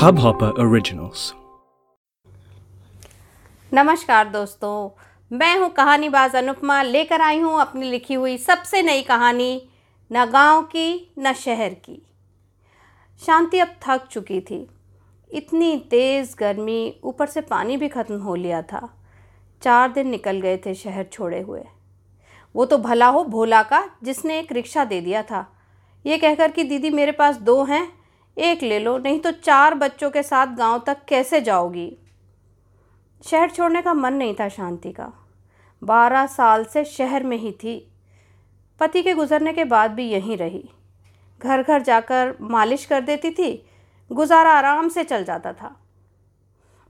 HubHopper Originals। नमस्कार दोस्तों, मैं हूँ कहानीबाज अनुपमा। लेकर आई हूँ अपनी लिखी हुई सबसे नई कहानी, न गांव की न शहर की। शांति अब थक चुकी थी। इतनी तेज़ गर्मी, ऊपर से पानी भी ख़त्म हो लिया था। 4 दिन निकल गए थे शहर छोड़े हुए। वो तो भला हो भोला का जिसने एक रिक्शा दे दिया था, ये कहकर कि दीदी मेरे पास 2 हैं, एक ले लो, नहीं तो 4 बच्चों के साथ गांव तक कैसे जाओगी। शहर छोड़ने का मन नहीं था शांति का। 12 साल से शहर में ही थी। पति के गुजरने के बाद भी यहीं रही। घर घर जाकर मालिश कर देती थी, गुजारा आराम से चल जाता था।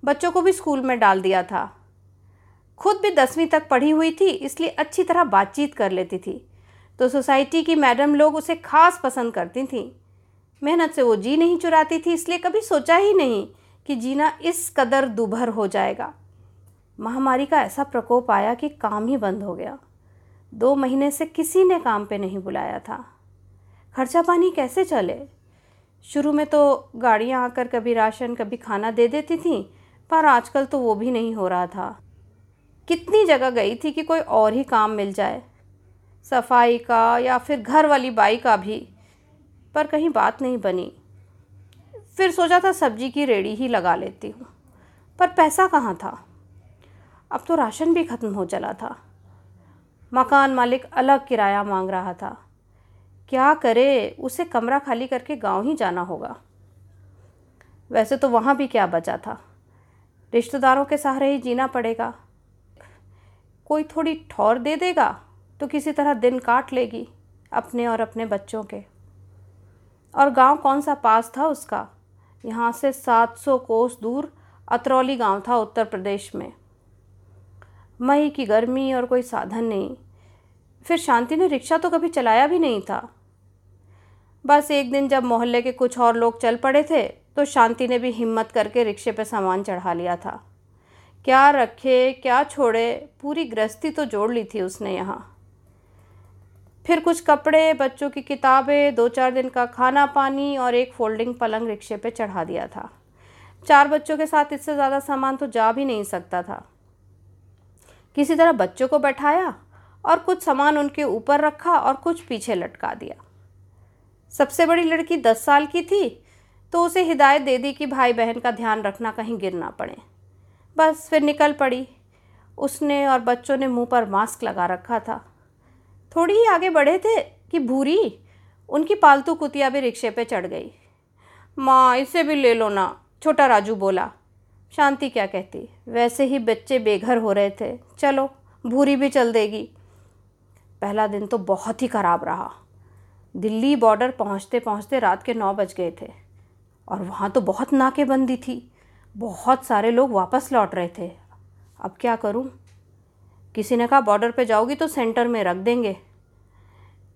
बच्चों को भी स्कूल में डाल दिया था। खुद भी 10वीं तक पढ़ी हुई थी, इसलिए अच्छी तरह बातचीत कर लेती थी, तो सोसाइटी की मैडम लोग उसे खास पसंद करती थीं। मेहनत से वो जी नहीं चुराती थी, इसलिए कभी सोचा ही नहीं कि जीना इस कदर दूभर हो जाएगा। महामारी का ऐसा प्रकोप आया कि काम ही बंद हो गया। 2 महीने से किसी ने काम पे नहीं बुलाया था। खर्चा पानी कैसे चले? शुरू में तो गाड़ियाँ आकर कभी राशन कभी खाना दे देती थीं, पर आजकल तो वो भी नहीं हो रहा था। कितनी जगह गई थी कि कोई और ही काम मिल जाए, सफाई का या फिर घर वाली बाई का भी, पर कहीं बात नहीं बनी। फिर सोचा था सब्जी की रेड़ी ही लगा लेती हूँ, पर पैसा कहाँ था। अब तो राशन भी ख़त्म हो चला था। मकान मालिक अलग किराया मांग रहा था। क्या करे, उसे कमरा खाली करके गांव ही जाना होगा। वैसे तो वहाँ भी क्या बचा था, रिश्तेदारों के सहारे ही जीना पड़ेगा। कोई थोड़ी ठौर दे देगा तो किसी तरह दिन काट लेगी, अपने और अपने बच्चों के। और गांव कौन सा पास था उसका, यहाँ से 700 कोस दूर अतरौली गांव था, उत्तर प्रदेश में। मई की गर्मी और कोई साधन नहीं। फिर शांति ने रिक्शा तो कभी चलाया भी नहीं था। बस एक दिन जब मोहल्ले के कुछ और लोग चल पड़े थे तो शांति ने भी हिम्मत करके रिक्शे पर सामान चढ़ा लिया था। क्या रखे क्या छोड़े, पूरी गृहस्थी तो जोड़ ली थी उसने यहाँ। फिर कुछ कपड़े, बच्चों की किताबें, 2-4 दिन का खाना पानी और एक फोल्डिंग पलंग रिक्शे पे चढ़ा दिया था। 4 बच्चों के साथ इससे ज़्यादा सामान तो जा भी नहीं सकता था। किसी तरह बच्चों को बैठाया और कुछ सामान उनके ऊपर रखा और कुछ पीछे लटका दिया। सबसे बड़ी लड़की 10 साल की थी, तो उसे हिदायत दे दी कि भाई बहन का ध्यान रखना, कहीं गिर ना पड़े। बस फिर निकल पड़ी। उसने और बच्चों ने मुंह पर मास्क लगा रखा था। थोड़ी ही आगे बढ़े थे कि भूरी, उनकी पालतू कुतिया भी रिक्शे पे चढ़ गई। माँ इसे भी ले लो ना, छोटा राजू बोला। शांति क्या कहती, वैसे ही बच्चे बेघर हो रहे थे, चलो भूरी भी चल देगी। पहला दिन तो बहुत ही खराब रहा। दिल्ली बॉर्डर पहुँचते पहुँचते रात के 9 बज गए थे और वहाँ तो बहुत नाकेबंदी थी। बहुत सारे लोग वापस लौट रहे थे। अब क्या करूं? किसी ने कहा बॉर्डर पे जाओगी तो सेंटर में रख देंगे।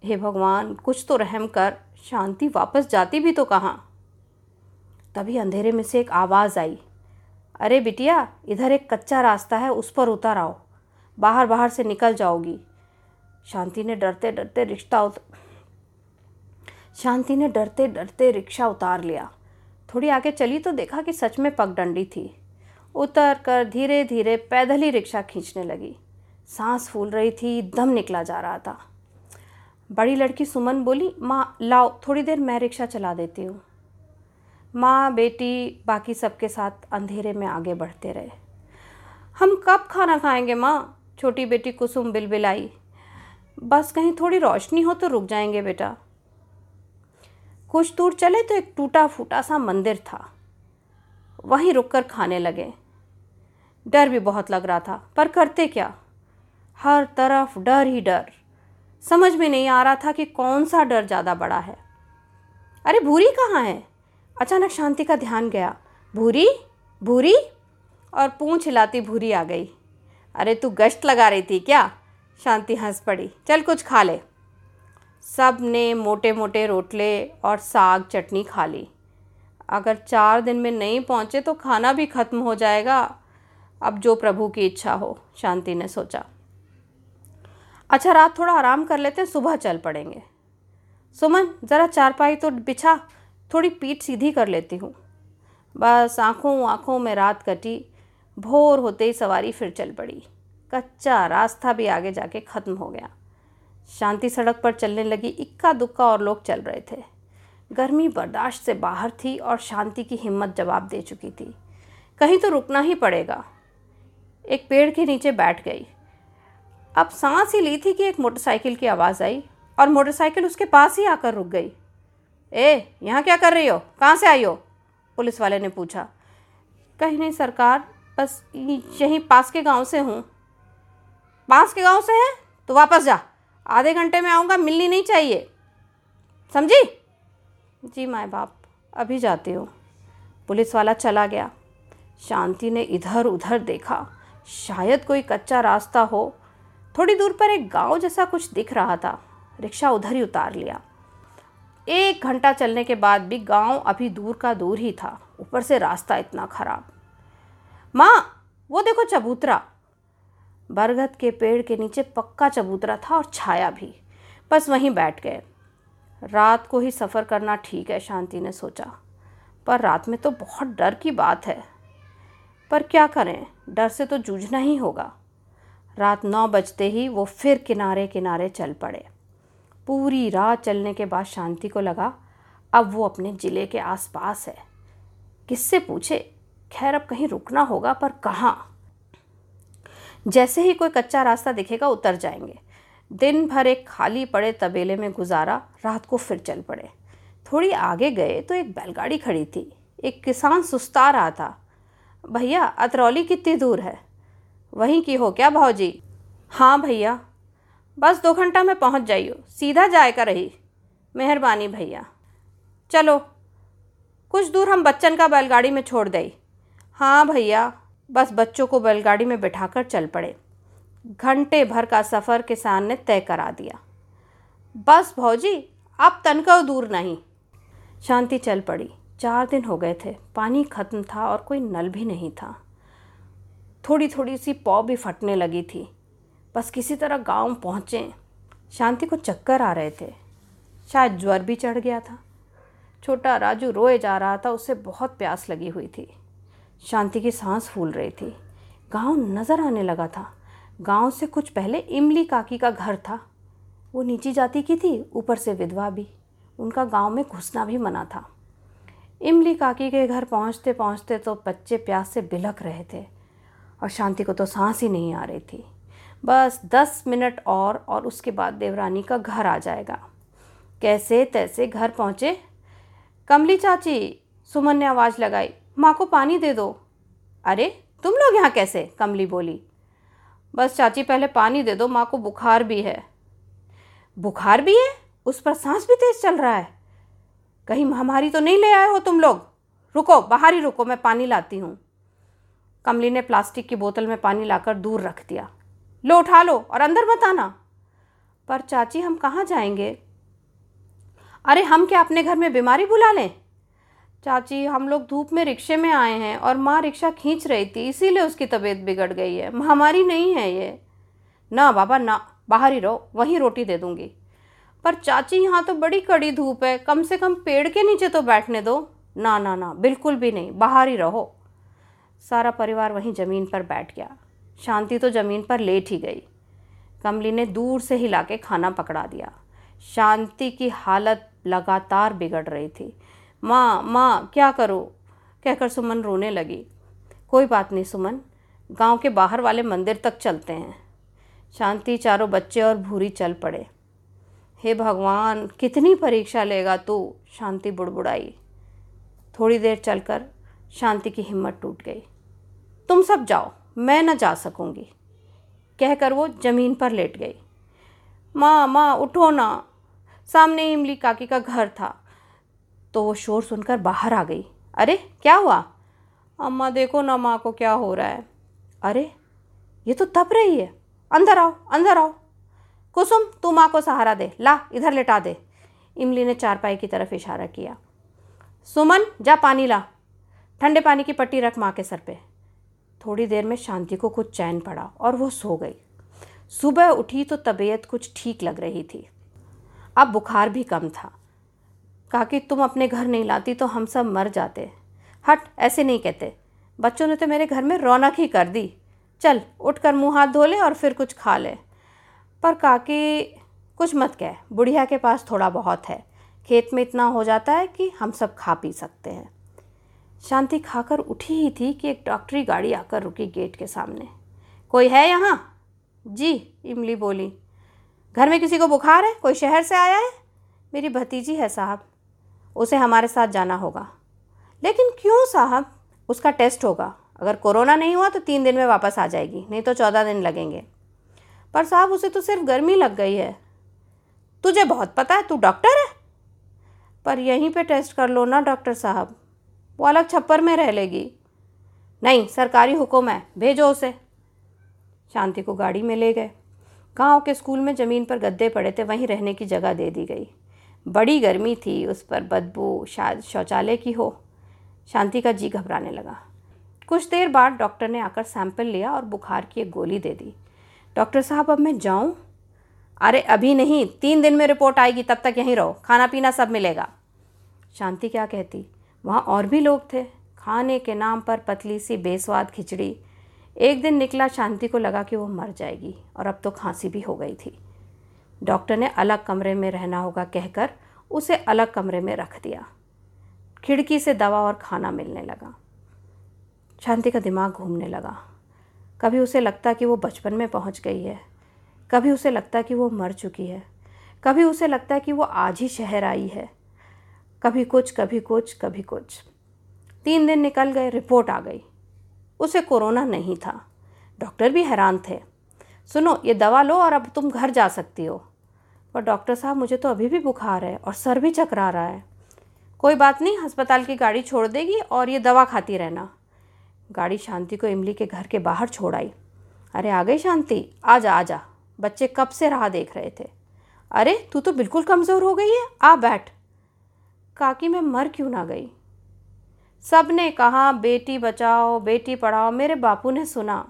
हे भगवान, कुछ तो रहम कर। शांति वापस जाती भी तो कहाँ। तभी अंधेरे में से एक आवाज़ आई, अरे बिटिया इधर एक कच्चा रास्ता है, उस पर उतर आओ, बाहर से निकल जाओगी। शांति ने डरते डरते रिक्शा उतार लिया। थोड़ी आगे चली तो देखा कि सच में पगडंडी थी। उतर कर धीरे धीरे पैदल ही रिक्शा खींचने लगी। सांस फूल रही थी, दम निकला जा रहा था। बड़ी लड़की सुमन बोली, माँ लाओ थोड़ी देर मैं रिक्शा चला देती हूँ। माँ बेटी बाकी सबके साथ अंधेरे में आगे बढ़ते रहे। हम कब खाना खाएंगे माँ, छोटी बेटी कुसुम बिलबिलाई। बस कहीं थोड़ी रोशनी हो तो रुक जाएंगे बेटा। कुछ दूर चले तो एक टूटा फूटा सा मंदिर था, वहीं रुककर खाने लगे। डर भी बहुत लग रहा था, पर करते क्या, हर तरफ डर ही डर। समझ में नहीं आ रहा था कि कौन सा डर ज़्यादा बड़ा है। अरे भूरी कहाँ है? अचानक शांति का ध्यान गया। भूरी भूरी, और पूँछ हिलाती भूरी आ गई। अरे तू गश्त लगा रही थी क्या? शांति हंस पड़ी। चल कुछ खा ले। सब ने मोटे मोटे रोटले और साग चटनी खा ली। अगर 4 दिन में नहीं पहुँचे तो खाना भी ख़त्म हो जाएगा। अब जो प्रभु की इच्छा हो, शांति ने सोचा। अच्छा रात थोड़ा आराम कर लेते हैं, सुबह चल पड़ेंगे। सुमन ज़रा चारपाई तो बिछा, थोड़ी पीठ सीधी कर लेती हूँ। बस आँखों आँखों में रात कटी। भोर होते ही सवारी फिर चल पड़ी। कच्चा रास्ता भी आगे जाके ख़त्म हो गया। शांति सड़क पर चलने लगी। इक्का दुक्का और लोग चल रहे थे। गर्मी बर्दाश्त से बाहर थी और शांति की हिम्मत जवाब दे चुकी थी। कहीं तो रुकना ही पड़ेगा। एक पेड़ के नीचे बैठ गई। अब सांस ही ली थी कि एक मोटरसाइकिल की आवाज़ आई और मोटरसाइकिल उसके पास ही आकर रुक गई। ए, यहाँ क्या कर रही हो? कहाँ से आई हो? पुलिस वाले ने पूछा। कहीं नहीं सरकार, बस यहीं पास के गांव से हूँ। पास के गांव से है तो वापस जा, आधे घंटे में आऊँगा, मिलनी नहीं चाहिए, समझी? जी माय बाप, अभी जाती हूँ। पुलिस वाला चला गया। शांति ने इधर उधर देखा, शायद कोई कच्चा रास्ता हो। थोड़ी दूर पर एक गांव जैसा कुछ दिख रहा था। रिक्शा उधर ही उतार लिया। 1 घंटा चलने के बाद भी गांव अभी दूर का दूर ही था। ऊपर से रास्ता इतना खराब। माँ वो देखो चबूतरा। बरगद के पेड़ के नीचे पक्का चबूतरा था और छाया भी। बस वहीं बैठ गए। रात को ही सफ़र करना ठीक है, शांति ने सोचा, पर रात में तो बहुत डर की बात है। पर क्या करें, डर से तो जूझना ही होगा। रात 9 बजते ही वो फिर किनारे किनारे चल पड़े। पूरी रात चलने के बाद शांति को लगा अब वो अपने ज़िले के आसपास है। किससे पूछे? खैर अब कहीं रुकना होगा, पर कहाँ? जैसे ही कोई कच्चा रास्ता दिखेगा उतर जाएंगे। दिन भर एक खाली पड़े तबेले में गुजारा। रात को फिर चल पड़े। थोड़ी आगे गए तो एक बैलगाड़ी खड़ी थी। एक किसान सुस्ता रहा था। भैया अतरौली कितनी दूर है? वहीं की हो क्या भाऊजी? हाँ भैया, बस 2 घंटा में पहुंच जाइयो, सीधा जाए का रही। मेहरबानी भैया। चलो कुछ दूर हम बच्चन का बैलगाड़ी में छोड़ दई। हाँ भैया। बस बच्चों को बैलगाड़ी में बिठाकर चल पड़े। घंटे भर का सफ़र किसान ने तय करा दिया। बस भाऊजी अब तनका दूर नहीं। शांति चल पड़ी। 4 दिन हो गए थे। पानी ख़त्म था और कोई नल भी नहीं था। थोड़ी थोड़ी सी पौ भी फटने लगी थी। बस किसी तरह गांव पहुँचे। शांति को चक्कर आ रहे थे। शायद ज्वर भी चढ़ गया था। छोटा राजू रोए जा रहा था। उसे बहुत प्यास लगी हुई थी। शांति की सांस फूल रही थी। गांव नज़र आने लगा था। गांव से कुछ पहले इमली काकी का घर था। वो नीची जाति की थी, ऊपर से विधवा भी। उनका गाँव में घुसना भी मना था। इमली काकी के घर पहुँचते पहुँचते तो बच्चे प्यास से बिलख रहे थे और शांति को तो सांस ही नहीं आ रही थी। बस 10 मिनट और उसके बाद देवरानी का घर आ जाएगा। कैसे तैसे घर पहुँचे। कमली चाची, सुमन ने आवाज़ लगाई, माँ को पानी दे दो। अरे तुम लोग यहाँ कैसे? कमली बोली। बस चाची पहले पानी दे दो, माँ को बुखार भी है। बुखार भी है? उस पर सांस भी तेज़ चल रहा है। कहीं महामारी तो नहीं ले आए हो तुम लोग? रुको, बाहर ही रुको, मैं पानी लाती हूँ। कमली ने प्लास्टिक की बोतल में पानी लाकर दूर रख दिया। लो उठा लो और अंदर मत आना। पर चाची हम कहाँ जाएंगे? अरे हम क्या अपने घर में बीमारी बुला लें? चाची हम लोग धूप में रिक्शे में आए हैं और माँ रिक्शा खींच रही थी, इसीलिए उसकी तबीयत बिगड़ गई है। महामारी नहीं है ये। ना बाबा ना, बाहर ही रहो, वहीं रोटी दे दूँगी। पर चाची यहाँ तो बड़ी कड़ी धूप है, कम से कम पेड़ के नीचे तो बैठने दो। ना ना ना, बिल्कुल भी नहीं, बाहर ही रहो। सारा परिवार वहीं ज़मीन पर बैठ गया। शांति तो ज़मीन पर लेट ही गई। कमली ने दूर से हिला के खाना पकड़ा दिया। शांति की हालत लगातार बिगड़ रही थी। माँ माँ क्या करो कहकर सुमन रोने लगी। कोई बात नहीं सुमन, गांव के बाहर वाले मंदिर तक चलते हैं। शांति, चारों बच्चे और भूरी चल पड़े। हे भगवान कितनी परीक्षा लेगा तू, शांति बुड़बुड़ाई। थोड़ी देर चलकर शांति की हिम्मत टूट गई। तुम सब जाओ, मैं न जा सकूँगी कहकर वो ज़मीन पर लेट गई। माँ माँ उठो ना। सामने इमली काकी का घर था तो वो शोर सुनकर बाहर आ गई। अरे क्या हुआ? अम्मा देखो ना माँ को क्या हो रहा है। अरे ये तो तप रही है। अंदर आओ अंदर आओ। कुसुम तू माँ को सहारा दे, ला इधर लेटा दे। इमली ने चारपाई की तरफ इशारा किया। सुमन जा पानी ला, ठंडे पानी की पट्टी रख माँ के सर पे। थोड़ी देर में शांति को कुछ चैन पड़ा और वो सो गई। सुबह उठी तो तबीयत कुछ ठीक लग रही थी। अब बुखार भी कम था। कहा कि तुम अपने घर नहीं लाती तो हम सब मर जाते। हट, ऐसे नहीं कहते, बच्चों ने तो मेरे घर में रौनक ही कर दी। चल उठकर मुंह हाथ धो ले और फिर कुछ खा ले। पर काकी कुछ मत कह, बुढ़िया के पास थोड़ा बहुत है, खेत में इतना हो जाता है कि हम सब खा पी सकते हैं। शांति खाकर उठी ही थी कि एक डॉक्टरी गाड़ी आकर रुकी गेट के सामने। कोई है यहाँ? जी, इमली बोली। घर में किसी को बुखार है? कोई शहर से आया है? मेरी भतीजी है साहब, उसे हमारे साथ जाना होगा। लेकिन क्यों साहब? उसका टेस्ट होगा, अगर कोरोना नहीं हुआ तो 3 दिन में वापस आ जाएगी, नहीं तो 14 दिन लगेंगे। पर साहब उसे तो सिर्फ गर्मी लग गई है। तुझे बहुत पता है, तू डॉक्टर है। पर यहीं पे टेस्ट कर लो ना डॉक्टर साहब, वो अलग छप्पर में रह लेगी। नहीं, सरकारी हुक्म है, भेजो उसे। शांति को गाड़ी में ले गए। गांव के स्कूल में ज़मीन पर गद्दे पड़े थे, वहीं रहने की जगह दे दी गई। बड़ी गर्मी थी, उस पर बदबू शायद शौचालय की हो। शांति का जी घबराने लगा। कुछ देर बाद डॉक्टर ने आकर सैंपल लिया और बुखार की एक गोली दे दी। डॉक्टर साहब अब मैं जाऊं? अरे अभी नहीं, 3 दिन में रिपोर्ट आएगी, तब तक यहीं रहो, खाना पीना सब मिलेगा। शांति क्या कहती, वहाँ और भी लोग थे। खाने के नाम पर पतली सी बेस्वाद खिचड़ी। एक दिन निकला, शांति को लगा कि वो मर जाएगी और अब तो खांसी भी हो गई थी। डॉक्टर ने अलग कमरे में रहना होगा कहकर उसे अलग कमरे में रख दिया। खिड़की से दवा और खाना मिलने लगा। शांति का दिमाग घूमने लगा। कभी उसे लगता कि वो बचपन में पहुंच गई है, कभी उसे लगता कि वो मर चुकी है, कभी उसे लगता कि वो आज ही शहर आई है। कभी कुछ, कभी कुछ, कभी कुछ। 3 दिन निकल गए, रिपोर्ट आ गई। उसे कोरोना नहीं था। डॉक्टर भी हैरान थे। सुनो, ये दवा लो और अब तुम घर जा सकती हो। पर डॉक्टर साहब मुझे तो अभी भी बुखार है और सर भी चकरा रहा है। कोई बात नहीं, अस्पताल की गाड़ी छोड़ देगी और ये दवा खाती रहना। गाड़ी शांति को इमली के घर के बाहर छोड़ आई। अरे आ गई शांति, आजा आजा, बच्चे कब से राह देख रहे थे। अरे तू तो बिल्कुल कमज़ोर हो गई है, आ बैठ। काकी मैं मर क्यों ना गई? सब ने कहा बेटी बचाओ बेटी पढ़ाओ, मेरे बापू ने सुना।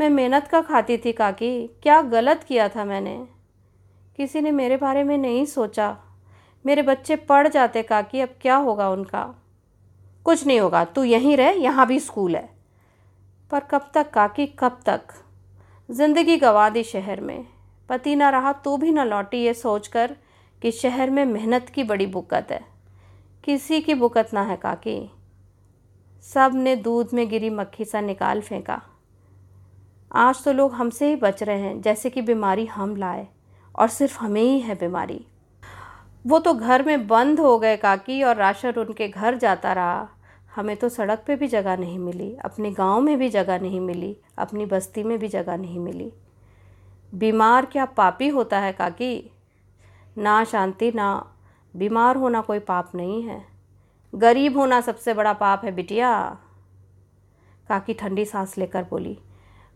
मैं मेहनत का खाती थी काकी, क्या गलत किया था मैंने? किसी ने मेरे बारे में नहीं सोचा। मेरे बच्चे पढ़ जाते काकी, अब क्या होगा उनका? कुछ नहीं होगा, तू यहीं रह, यहाँ भी स्कूल है। पर कब तक काकी, कब तक? ज़िंदगी गंवा दी शहर में, पति ना रहा तो भी ना लौटी, ये सोचकर कि शहर में मेहनत की बड़ी बुकत है। किसी की बुकत ना है काकी। सब ने दूध में गिरी मक्खी सा निकाल फेंका। आज तो लोग हमसे ही बच रहे हैं, जैसे कि बीमारी हम लाए और सिर्फ हमें ही है बीमारी। वो तो घर में बंद हो गए काकी और राशन उनके घर जाता रहा। हमें तो सड़क पे भी जगह नहीं मिली, अपने गांव में भी जगह नहीं मिली, अपनी बस्ती में भी जगह नहीं मिली। बीमार क्या पापी होता है काकी? ना शांति ना, बीमार होना कोई पाप नहीं है, गरीब होना सबसे बड़ा पाप है बिटिया। काकी ठंडी सांस लेकर बोली,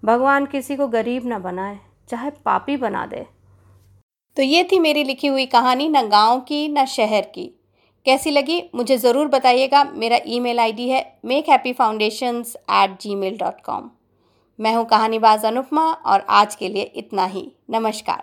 भगवान किसी को गरीब ना बनाए, चाहे पापी बना दे। तो ये थी मेरी लिखी हुई कहानी, ना गांव की ना शहर की। कैसी लगी मुझे ज़रूर बताइएगा। मेरा ईमेल आईडी है makehappyfoundations@gmail.com। मैं हूँ कहानीबाज अनुपमा और आज के लिए इतना ही। नमस्कार।